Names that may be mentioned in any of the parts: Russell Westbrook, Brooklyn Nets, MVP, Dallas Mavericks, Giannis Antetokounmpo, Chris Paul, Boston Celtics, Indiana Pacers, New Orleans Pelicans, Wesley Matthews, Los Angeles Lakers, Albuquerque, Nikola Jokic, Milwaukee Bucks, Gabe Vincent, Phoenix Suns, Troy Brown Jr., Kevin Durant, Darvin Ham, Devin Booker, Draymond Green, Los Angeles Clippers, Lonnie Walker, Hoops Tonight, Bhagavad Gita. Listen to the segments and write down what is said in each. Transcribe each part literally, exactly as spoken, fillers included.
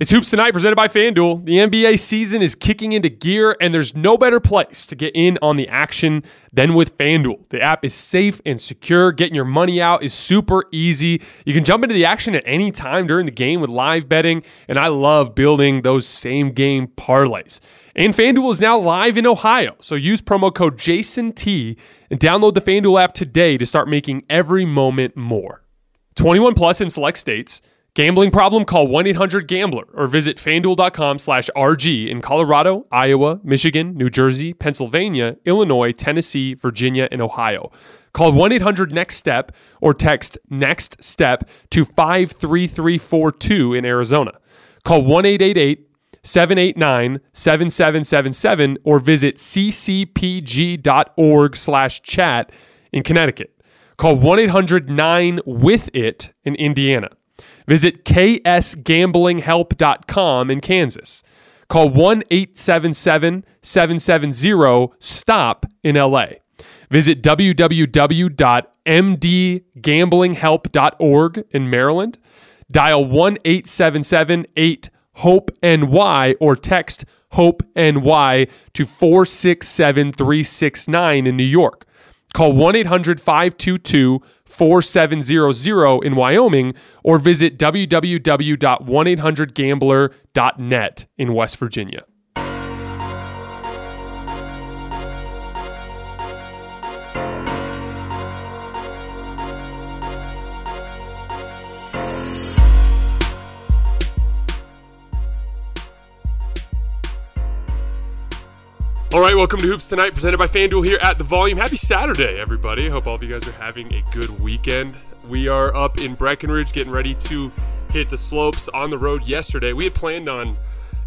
It's Hoops Tonight, presented by FanDuel. The N B A season is kicking into gear, and there's no better place to get in on the action than with FanDuel. The app is safe and secure. Getting your money out is super easy. You can jump into the action at any time during the game with live betting, and I love building those same game parlays. And FanDuel is now live in Ohio, so use promo code Jason T and download the FanDuel app today to start making every moment more. twenty-one plus in select states. Gambling problem? Call one eight hundred gambler or visit fanduel.com slash RG in Colorado, Iowa, Michigan, New Jersey, Pennsylvania, Illinois, Tennessee, Virginia, and Ohio. Call one eight hundred next step or text NEXT STEP to five three three four two in Arizona. Call one eight eight eight seven eight nine seven seven seven seven or visit ccpg.org slash chat in Connecticut. Call one eight hundred nine with it in Indiana. Visit k s gambling help dot com in Kansas. Call one eight seven seven seven seven zero stop in L A. Visit w w w dot m d gambling help dot org in Maryland. Dial one eight seven seven eight hope N Y or text HOPE-NY to four six seven three six nine in New York. Call one eight hundred five two two four seven zero zero in Wyoming or visit w w w dot one eight hundred gambler dot net in West Virginia. All right, welcome to Hoops Tonight, presented by FanDuel here at The Volume. Happy Saturday, everybody. Hope all of you guys are having a good weekend. We are up in Breckenridge getting ready to hit the slopes on the road yesterday. We had planned on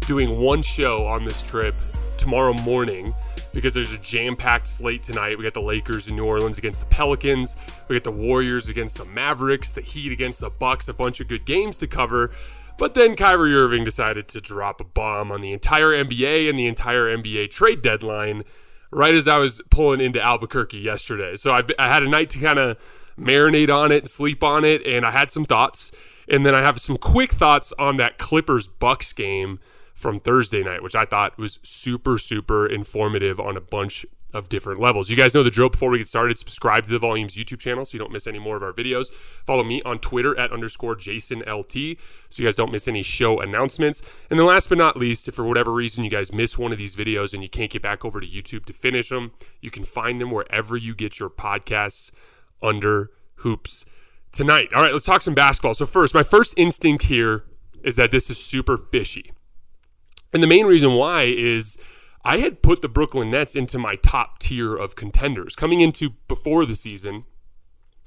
doing one show on this trip tomorrow morning because there's a jam-packed slate tonight. We got the Lakers in New Orleans against the Pelicans. We got the Warriors against the Mavericks, the Heat against the Bucks, a bunch of good games to cover. But then Kyrie Irving decided to drop a bomb on the entire N B A and the entire N B A trade deadline right as I was pulling into Albuquerque yesterday. So I, I had a night to kind of marinate on it, sleep on it, and I had some thoughts. And then I have some quick thoughts on that Clippers-Bucks game from Thursday night, which I thought was super, super informative on a bunch of different levels. You guys know the drill. Before we get started, subscribe to The Volume's YouTube channel so you don't miss any more of our videos. Follow me on Twitter at underscore Jason L T so you guys don't miss any show announcements. And then last but not least, if for whatever reason you guys miss one of these videos and you can't get back over to YouTube to finish them, you can find them wherever you get your podcasts under Hoops Tonight. All right, let's talk some basketball. So first, my first instinct here is that this is super fishy. And the main reason why is I had put the Brooklyn Nets into my top tier of contenders. Coming into before the season,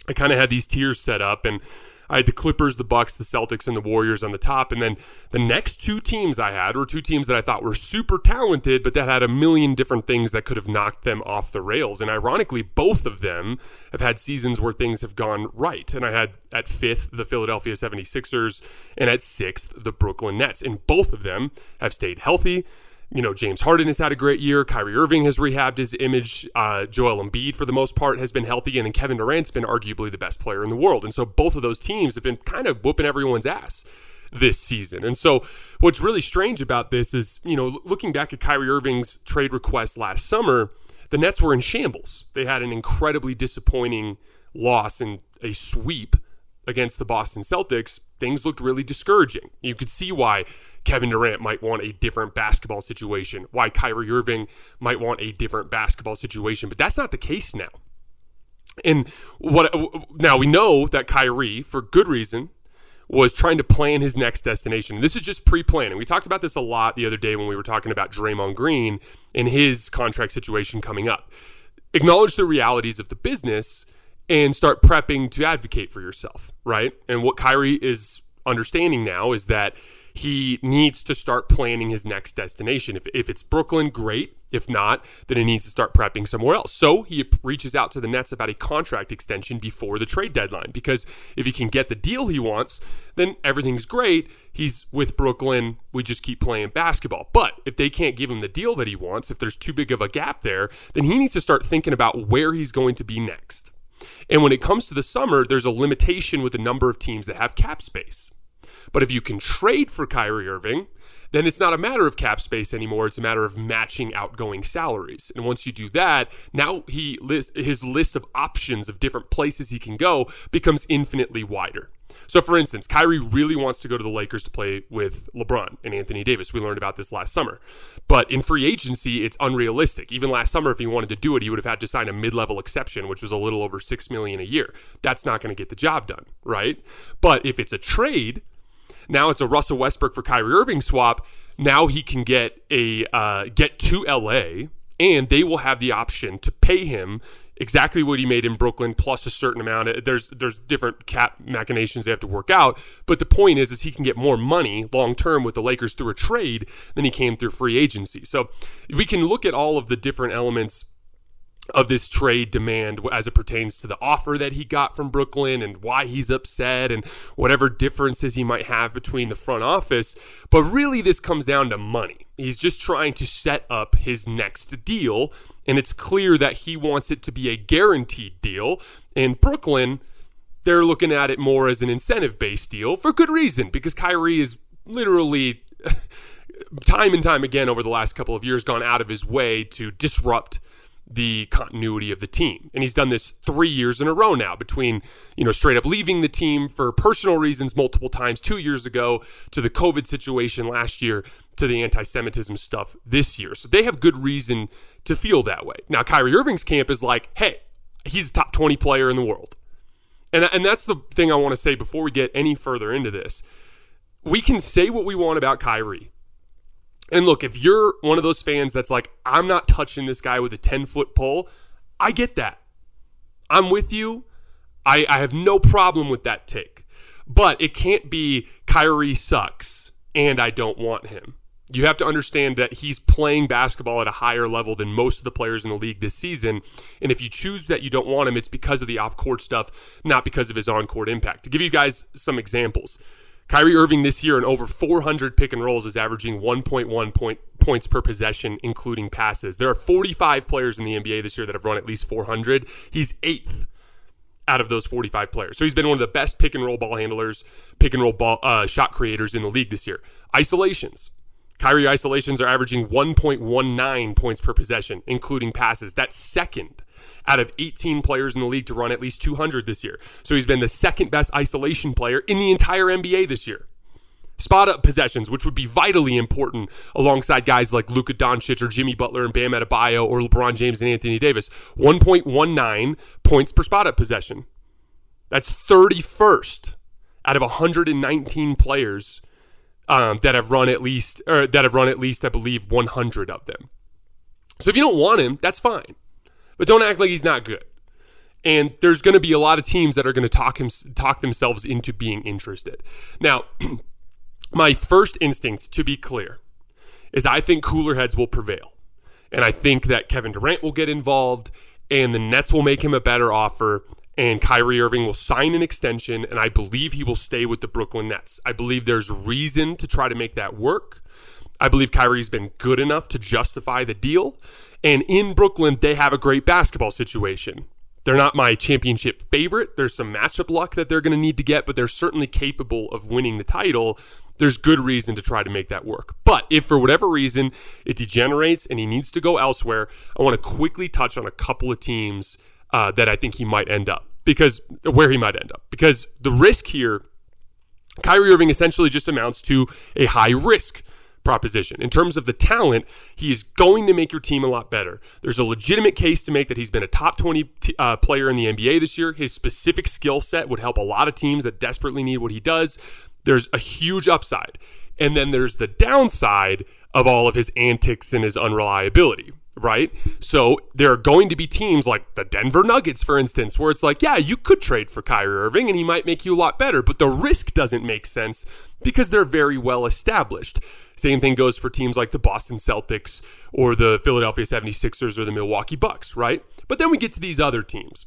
I kind of had these tiers set up, and I had the Clippers, the Bucks, the Celtics, and the Warriors on the top. And then the next two teams I had were two teams that I thought were super talented, but that had a million different things that could have knocked them off the rails. And ironically, both of them have had seasons where things have gone right. And I had at fifth, the Philadelphia seventy-sixers, and at sixth, the Brooklyn Nets. And both of them have stayed healthy. You know, James Harden has had a great year. Kyrie Irving has rehabbed his image. Uh, Joel Embiid, for the most part, has been healthy. And then Kevin Durant's been arguably the best player in the world. And so both of those teams have been kind of whooping everyone's ass this season. And so what's really strange about this is, you know, looking back at Kyrie Irving's trade request last summer, the Nets were in shambles. They had an incredibly disappointing loss in a sweep against the Boston Celtics. Things looked really discouraging. You could see why Kevin Durant might want a different basketball situation, why Kyrie Irving might want a different basketball situation, but that's not the case now. And what now we know that Kyrie, for good reason, was trying to plan his next destination. This is just pre-planning. We talked about this a lot the other day when we were talking about Draymond Green and his contract situation coming up. Acknowledge the realities of the business and start prepping to advocate for yourself, right? And what Kyrie is understanding now is that he needs to start planning his next destination. If, if it's Brooklyn, great. If not, then he needs to start prepping somewhere else. So he reaches out to the Nets about a contract extension before the trade deadline, because if he can get the deal he wants, then everything's great. He's with Brooklyn. We just keep playing basketball. But if they can't give him the deal that he wants, if there's too big of a gap there, then he needs to start thinking about where he's going to be next. And when it comes to the summer, there's a limitation with the number of teams that have cap space. But if you can trade for Kyrie Irving, then it's not a matter of cap space anymore. It's a matter of matching outgoing salaries. And once you do that, now he list, his list of options of different places he can go becomes infinitely wider. So, for instance, Kyrie really wants to go to the Lakers to play with LeBron and Anthony Davis. We learned about this last summer. But in free agency, it's unrealistic. Even last summer, if he wanted to do it, he would have had to sign a mid-level exception, which was a little over six million dollars a year. That's not going to get the job done, right? But if it's a trade, now it's a Russell Westbrook for Kyrie Irving swap. Now he can get a uh, get to L A, and they will have the option to pay him exactly what he made in Brooklyn plus a certain amount. There's there's different cap machinations they have to work out, but the point is is he can get more money long term with the Lakers through a trade than he came through free agency. So we can look at all of the different elements of this trade demand as it pertains to the offer that he got from Brooklyn and why he's upset and whatever differences he might have between the front office. But really, this comes down to money. He's just trying to set up his next deal, and it's clear that he wants it to be a guaranteed deal. And Brooklyn, they're looking at it more as an incentive-based deal for good reason, because Kyrie is literally time and time again over the last couple of years gone out of his way to disrupt the continuity of the team. And he's done this three years in a row now, between, you know, straight up leaving the team for personal reasons multiple times two years ago, to the COVID situation last year, to the anti-Semitism stuff this year. So they have good reason to feel that way. Now, Kyrie Irving's camp is like, hey, he's a top twenty player in the world. And, and that's the thing I want to say before we get any further into this. We can say what we want about Kyrie. And look, if you're one of those fans that's like, I'm not touching this guy with a ten-foot pole, I get that. I'm with you. I, I have no problem with that take. But it can't be Kyrie sucks and I don't want him. You have to understand that he's playing basketball at a higher level than most of the players in the league this season. And if you choose that you don't want him, it's because of the off-court stuff, not because of his on-court impact. To give you guys some examples, Kyrie Irving this year in over four hundred pick and rolls is averaging one point one point, points per possession, including passes. There are forty-five players in the N B A this year that have run at least four hundred. He's eighth out of those forty-five players. So he's been one of the best pick and roll ball handlers, pick and roll ball, uh, shot creators in the league this year. Isolations. Kyrie isolations are averaging one point one nine points per possession, including passes. That's second out of eighteen players in the league to run at least two hundred this year. So he's been the second best isolation player in the entire N B A this year. Spot-up possessions, which would be vitally important alongside guys like Luka Doncic or Jimmy Butler and Bam Adebayo or LeBron James and Anthony Davis. one point one nine points per spot-up possession. That's thirty-first out of one hundred nineteen players um, that have run at least, or that have run at least, I believe, one hundred of them. So if you don't want him, that's fine. But don't act like he's not good. And there's going to be a lot of teams that are going to talk him, talk themselves into being interested. Now, my first instinct, to be clear, is I think cooler heads will prevail. And I think that Kevin Durant will get involved, and the Nets will make him a better offer, and Kyrie Irving will sign an extension, and I believe he will stay with the Brooklyn Nets. I believe there's reason to try to make that work. I believe Kyrie's been good enough to justify the deal. And in Brooklyn, they have a great basketball situation. They're not my championship favorite. There's some matchup luck that they're going to need to get, but they're certainly capable of winning the title. There's good reason to try to make that work. But if for whatever reason it degenerates and he needs to go elsewhere, I want to quickly touch on a couple of teams uh, that I think he might end up, because where he might end up, because the risk here, Kyrie Irving essentially just amounts to a high risk proposition. In terms of the talent, he is going to make your team a lot better. There's a legitimate case to make that he's been a top twenty t- uh, player in the N B A this year. His specific skill set would help a lot of teams that desperately need what he does. There's a huge upside. And then there's the downside of all of his antics and his unreliability, right? So there are going to be teams like the Denver Nuggets, for instance, where it's like, yeah, you could trade for Kyrie Irving and he might make you a lot better, but the risk doesn't make sense because they're very well established. Same thing goes for teams like the Boston Celtics or the Philadelphia seventy-sixers or the Milwaukee Bucks, right? But then we get to these other teams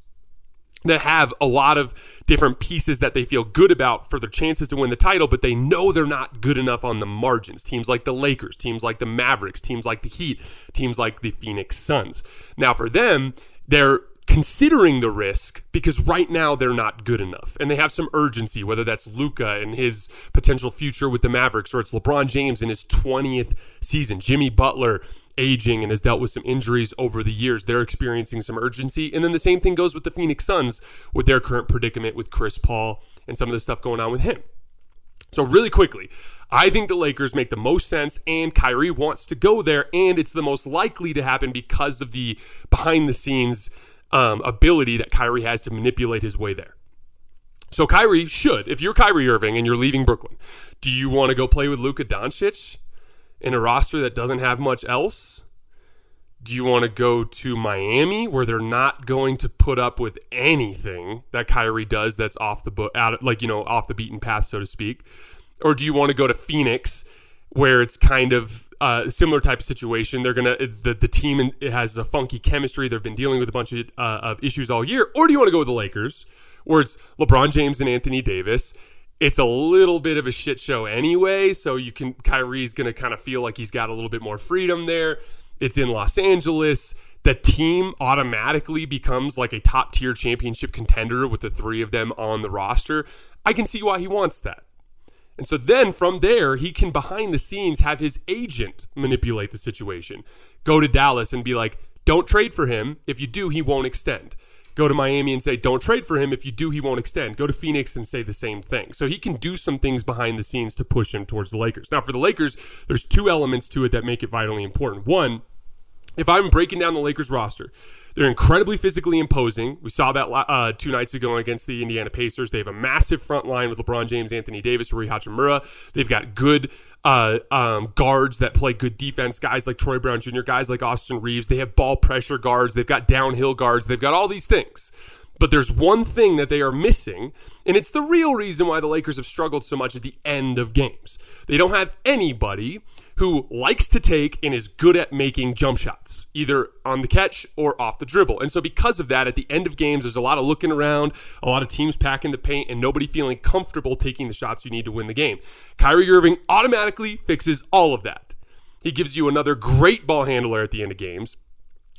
that have a lot of different pieces that they feel good about for their chances to win the title, but they know they're not good enough on the margins. Teams like the Lakers, teams like the Mavericks, teams like the Heat, teams like the Phoenix Suns. Now for them, they're considering the risk because right now they're not good enough. And they have some urgency, whether that's Luka and his potential future with the Mavericks, or it's LeBron James in his twentieth season, Jimmy Butler aging and has dealt with some injuries over the years. They're experiencing some urgency. And then the same thing goes with the Phoenix Suns with their current predicament with Chris Paul and some of the stuff going on with him. So really quickly, I think the Lakers make the most sense, and Kyrie wants to go there, and it's the most likely to happen because of the behind-the-scenes Um, ability that Kyrie has to manipulate his way there. So Kyrie should, if you're Kyrie Irving and you're leaving Brooklyn, do you want to go play with Luka Doncic in a roster that doesn't have much else? Do you want to go to Miami where they're not going to put up with anything that Kyrie does that's off the bo- out of, like, you know, off the beaten path, so to speak? Or do you want to go to Phoenix where it's kind of Uh, similar type of situation? They're gonna the, the team in, it has a funky chemistry. They've been dealing with a bunch of, uh, of issues all year. Or do you want to go with the Lakers, where it's LeBron James and Anthony Davis? It's a little bit of a shit show anyway, so you can Kyrie's gonna kind of feel like he's got a little bit more freedom there. It's in Los Angeles. The team automatically becomes like a top tier championship contender with the three of them on the roster. I can see why he wants that. And so then from there, he can behind the scenes have his agent manipulate the situation. Go to Dallas and be like, don't trade for him. If you do, he won't extend. Go to Miami and say, don't trade for him. If you do, he won't extend. Go to Phoenix and say the same thing. So he can do some things behind the scenes to push him towards the Lakers. Now for the Lakers, there's two elements to it that make it vitally important. One, if I'm breaking down the Lakers roster, they're incredibly physically imposing. We saw that uh, two nights ago against the Indiana Pacers. They have a massive front line with LeBron James, Anthony Davis, Rui Hachimura. They've got good uh, um, guards that play good defense, guys like Troy Brown Junior, guys like Austin Reeves. They have ball pressure guards. They've got downhill guards. They've got all these things. But there's one thing that they are missing, and it's the real reason why the Lakers have struggled so much at the end of games. They don't have anybody who likes to take and is good at making jump shots, either on the catch or off the dribble. And so because of that, at the end of games, there's a lot of looking around, a lot of teams packing the paint, and nobody feeling comfortable taking the shots you need to win the game. Kyrie Irving automatically fixes all of that. He gives you another great ball handler at the end of games,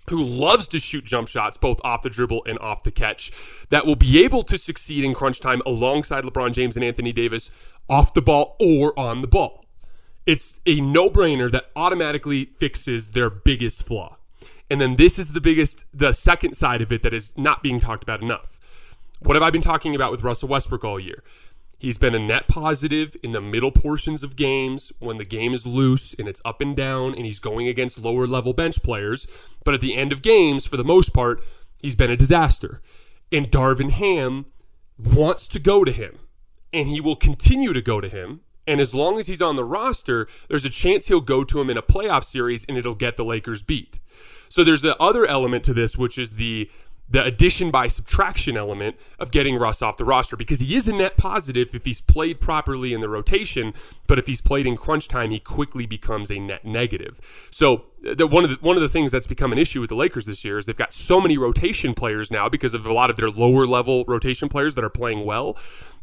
who loves to shoot jump shots both off the dribble and off the catch, that will be able to succeed in crunch time alongside LeBron James and Anthony Davis off the ball or on the ball. It's a no-brainer that automatically fixes their biggest flaw. And then this is the biggest, the second side of it that is not being talked about enough. What have I been talking about with Russell Westbrook all year? He's been a net positive in the middle portions of games when the game is loose and it's up and down and he's going against lower level bench players. But at the end of games, for the most part, he's been a disaster. And Darvin Ham wants to go to him, and he will continue to go to him. And as long as he's on the roster, there's a chance he'll go to him in a playoff series and it'll get the Lakers beat. So there's the other element to this, which is the the addition by subtraction element of getting Russ off the roster, because he is a net positive if he's played properly in the rotation, but if he's played in crunch time, he quickly becomes a net negative. So the, one of the, one of the things that's become an issue with the Lakers this year is they've got so many rotation players now because of a lot of their lower level rotation players that are playing well,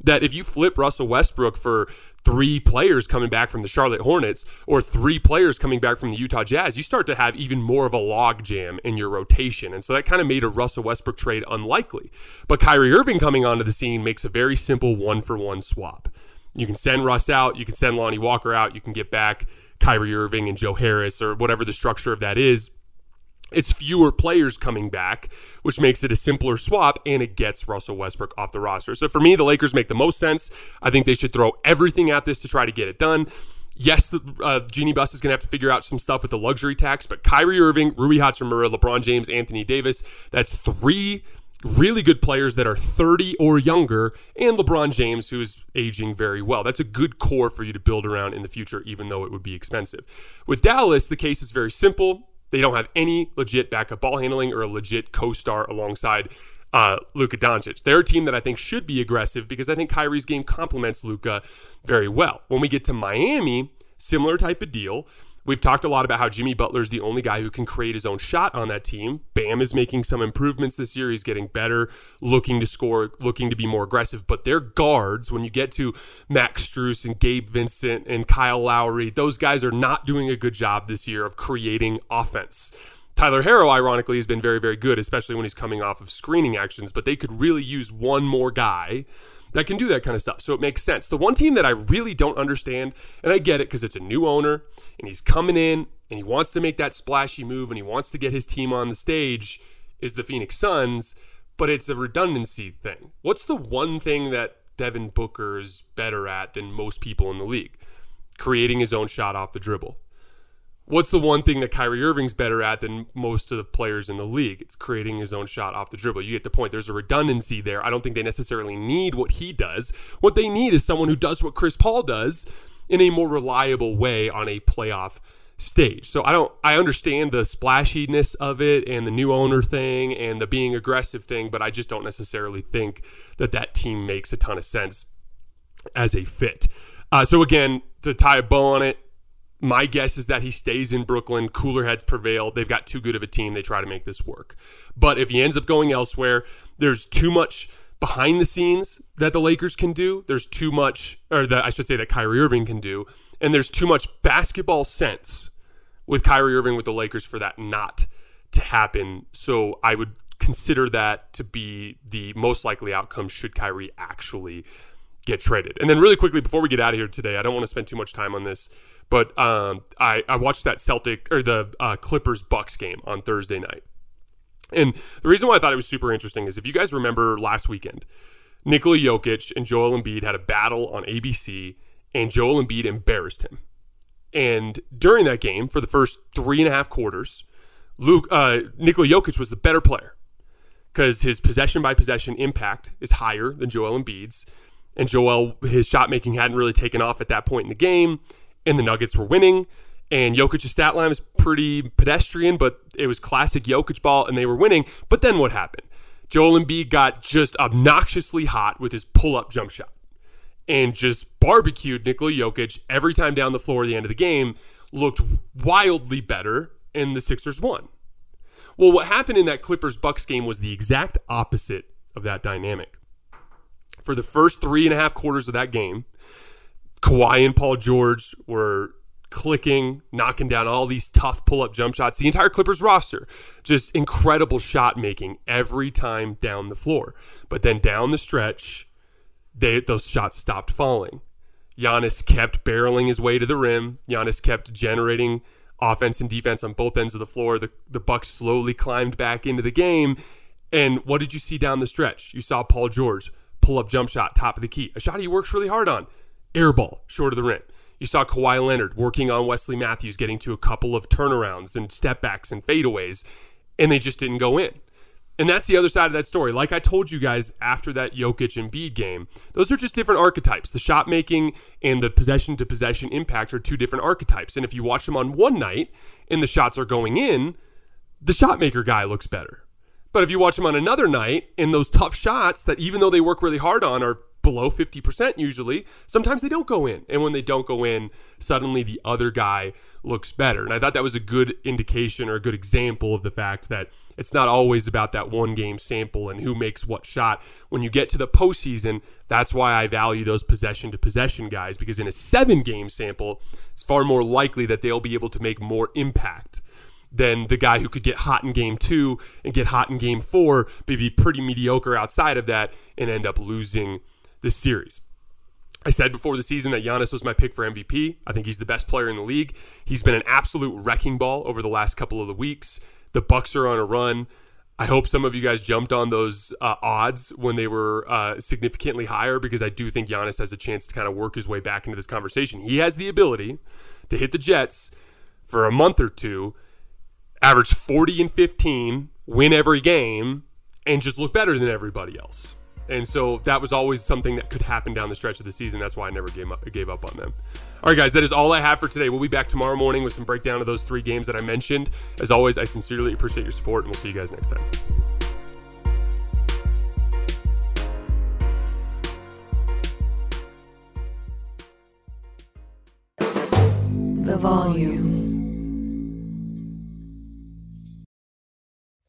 that if you flip Russell Westbrook for three players coming back from the Charlotte Hornets or three players coming back from the Utah Jazz, you start to have even more of a log jam in your rotation. And so that kind of made a Russell Westbrook trade unlikely. But Kyrie Irving coming onto the scene makes a very simple one-for-one swap. You can send Russ out, you can send Lonnie Walker out, you can get back Kyrie Irving and Joe Harris or whatever the structure of that is. It's fewer players coming back, which makes it a simpler swap, and it gets Russell Westbrook off the roster. So for me, the Lakers make the most sense. I think they should throw everything at this to try to get it done. Yes, the uh, Genie Bus is going to have to figure out some stuff with the luxury tax, but Kyrie Irving, Rui Hachimura, LeBron James, Anthony Davis, that's three really good players that are thirty or younger, and LeBron James, who is aging very well. That's a good core for you to build around in the future, even though it would be expensive. With Dallas, the case is very simple. They don't have any legit backup ball handling or a legit co-star alongside uh, Luka Doncic. They're a team that I think should be aggressive because I think Kyrie's game complements Luka very well. When we get to Miami, similar type of deal. We've talked a lot about how Jimmy Butler is the only guy who can create his own shot on that team. Bam is making some improvements this year. He's getting better, looking to score, looking to be more aggressive. But their guards, when you get to Max Strus and Gabe Vincent and Kyle Lowry, those guys are not doing a good job this year of creating offense. Tyler Herro, ironically, has been very, very good, especially when he's coming off of screening actions. But they could really use one more guy that can do that kind of stuff. So it makes sense. The one team that I really don't understand, and I get it because it's a new owner and he's coming in and he wants to make that splashy move and he wants to get his team on the stage, is the Phoenix Suns, but it's a redundancy thing. What's the one thing that Devin Booker is better at than most people in the league? Creating his own shot off the dribble. What's the one thing that Kyrie Irving's better at than most of the players in the league? It's creating his own shot off the dribble. You get the point. There's a redundancy there. I don't think they necessarily need what he does. What they need is someone who does what Chris Paul does in a more reliable way on a playoff stage. So I don't, I understand the splashiness of it and the new owner thing and the being aggressive thing, but I just don't necessarily think that that team makes a ton of sense as a fit. Uh, so again, to tie a bow on it, my guess is that he stays in Brooklyn. Cooler heads prevail. They've got too good of a team. They try to make this work. But if he ends up going elsewhere, there's too much behind the scenes that the Lakers can do. There's too much, or that I should say that Kyrie Irving can do. And there's too much basketball sense with Kyrie Irving with the Lakers for that not to happen. So I would consider that to be the most likely outcome should Kyrie actually get traded. And then really quickly, before we get out of here today, I don't want to spend too much time on this, but um, I, I watched that Celtic or the uh, Clippers-Bucks game on Thursday night. And the reason why I thought it was super interesting is if you guys remember last weekend, Nikola Jokic and Joel Embiid had a battle on A B C, and Joel Embiid embarrassed him. And during that game, for the first three and a half quarters, Luke, uh, Nikola Jokic was the better player because his possession-by-possession impact is higher than Joel Embiid's. And Joel, his shot-making hadn't really taken off at that point in the game, and the Nuggets were winning, and Jokic's stat line was pretty pedestrian, but it was classic Jokic ball, and they were winning. But then what happened? Joel Embiid got just obnoxiously hot with his pull-up jump shot and just barbecued Nikola Jokic every time down the floor at the end of the game, looked wildly better, and the Sixers won. Well, what happened in that Clippers-Bucks game was the exact opposite of that dynamic. For the first three and a half quarters of that game, Kawhi and Paul George were clicking, knocking down all these tough pull-up jump shots. The entire Clippers roster, just incredible shot making every time down the floor. But then down the stretch, they, those shots stopped falling. Giannis kept barreling his way to the rim. Giannis kept generating offense and defense on both ends of the floor. The, the Bucks slowly climbed back into the game. And what did you see down the stretch? You saw Paul George pull-up jump shot, top of the key. A shot he works really hard on. Air ball, short of the rim. You saw Kawhi Leonard working on Wesley Matthews, getting to a couple of turnarounds and step-backs and fadeaways, and they just didn't go in. And that's the other side of that story. Like I told you guys after that Jokic Embiid game, those are just different archetypes. The shot-making and the possession-to-possession impact are two different archetypes. And if you watch them on one night and the shots are going in, the shot-maker guy looks better. But if you watch them on another night in those tough shots that even though they work really hard on are below fifty percent usually, sometimes they don't go in. And when they don't go in, suddenly the other guy looks better. And I thought that was a good indication or a good example of the fact that it's not always about that one game sample and who makes what shot. When you get to the postseason, that's why I value those possession to possession guys, because in a seven game sample, it's far more likely that they'll be able to make more impact than the guy who could get hot in game two and get hot in game four, but be pretty mediocre outside of that and end up losing this series. I said before the season that Giannis was my pick for M V P. I think he's the best player in the league. He's been an absolute wrecking ball over the last couple of the weeks. The Bucks are on a run. I hope some of you guys jumped on those uh, odds when they were uh, significantly higher, because I do think Giannis has a chance to kind of work his way back into this conversation. He has the ability to hit the Jets for a month or two, average forty and fifteen, win every game, and just look better than everybody else. And so that was always something that could happen down the stretch of the season. That's why I never gave up, gave up on them. All right, guys, that is all I have for today. We'll be back tomorrow morning with some breakdown of those three games that I mentioned. As always, I sincerely appreciate your support, and we'll see you guys next time. The Volume.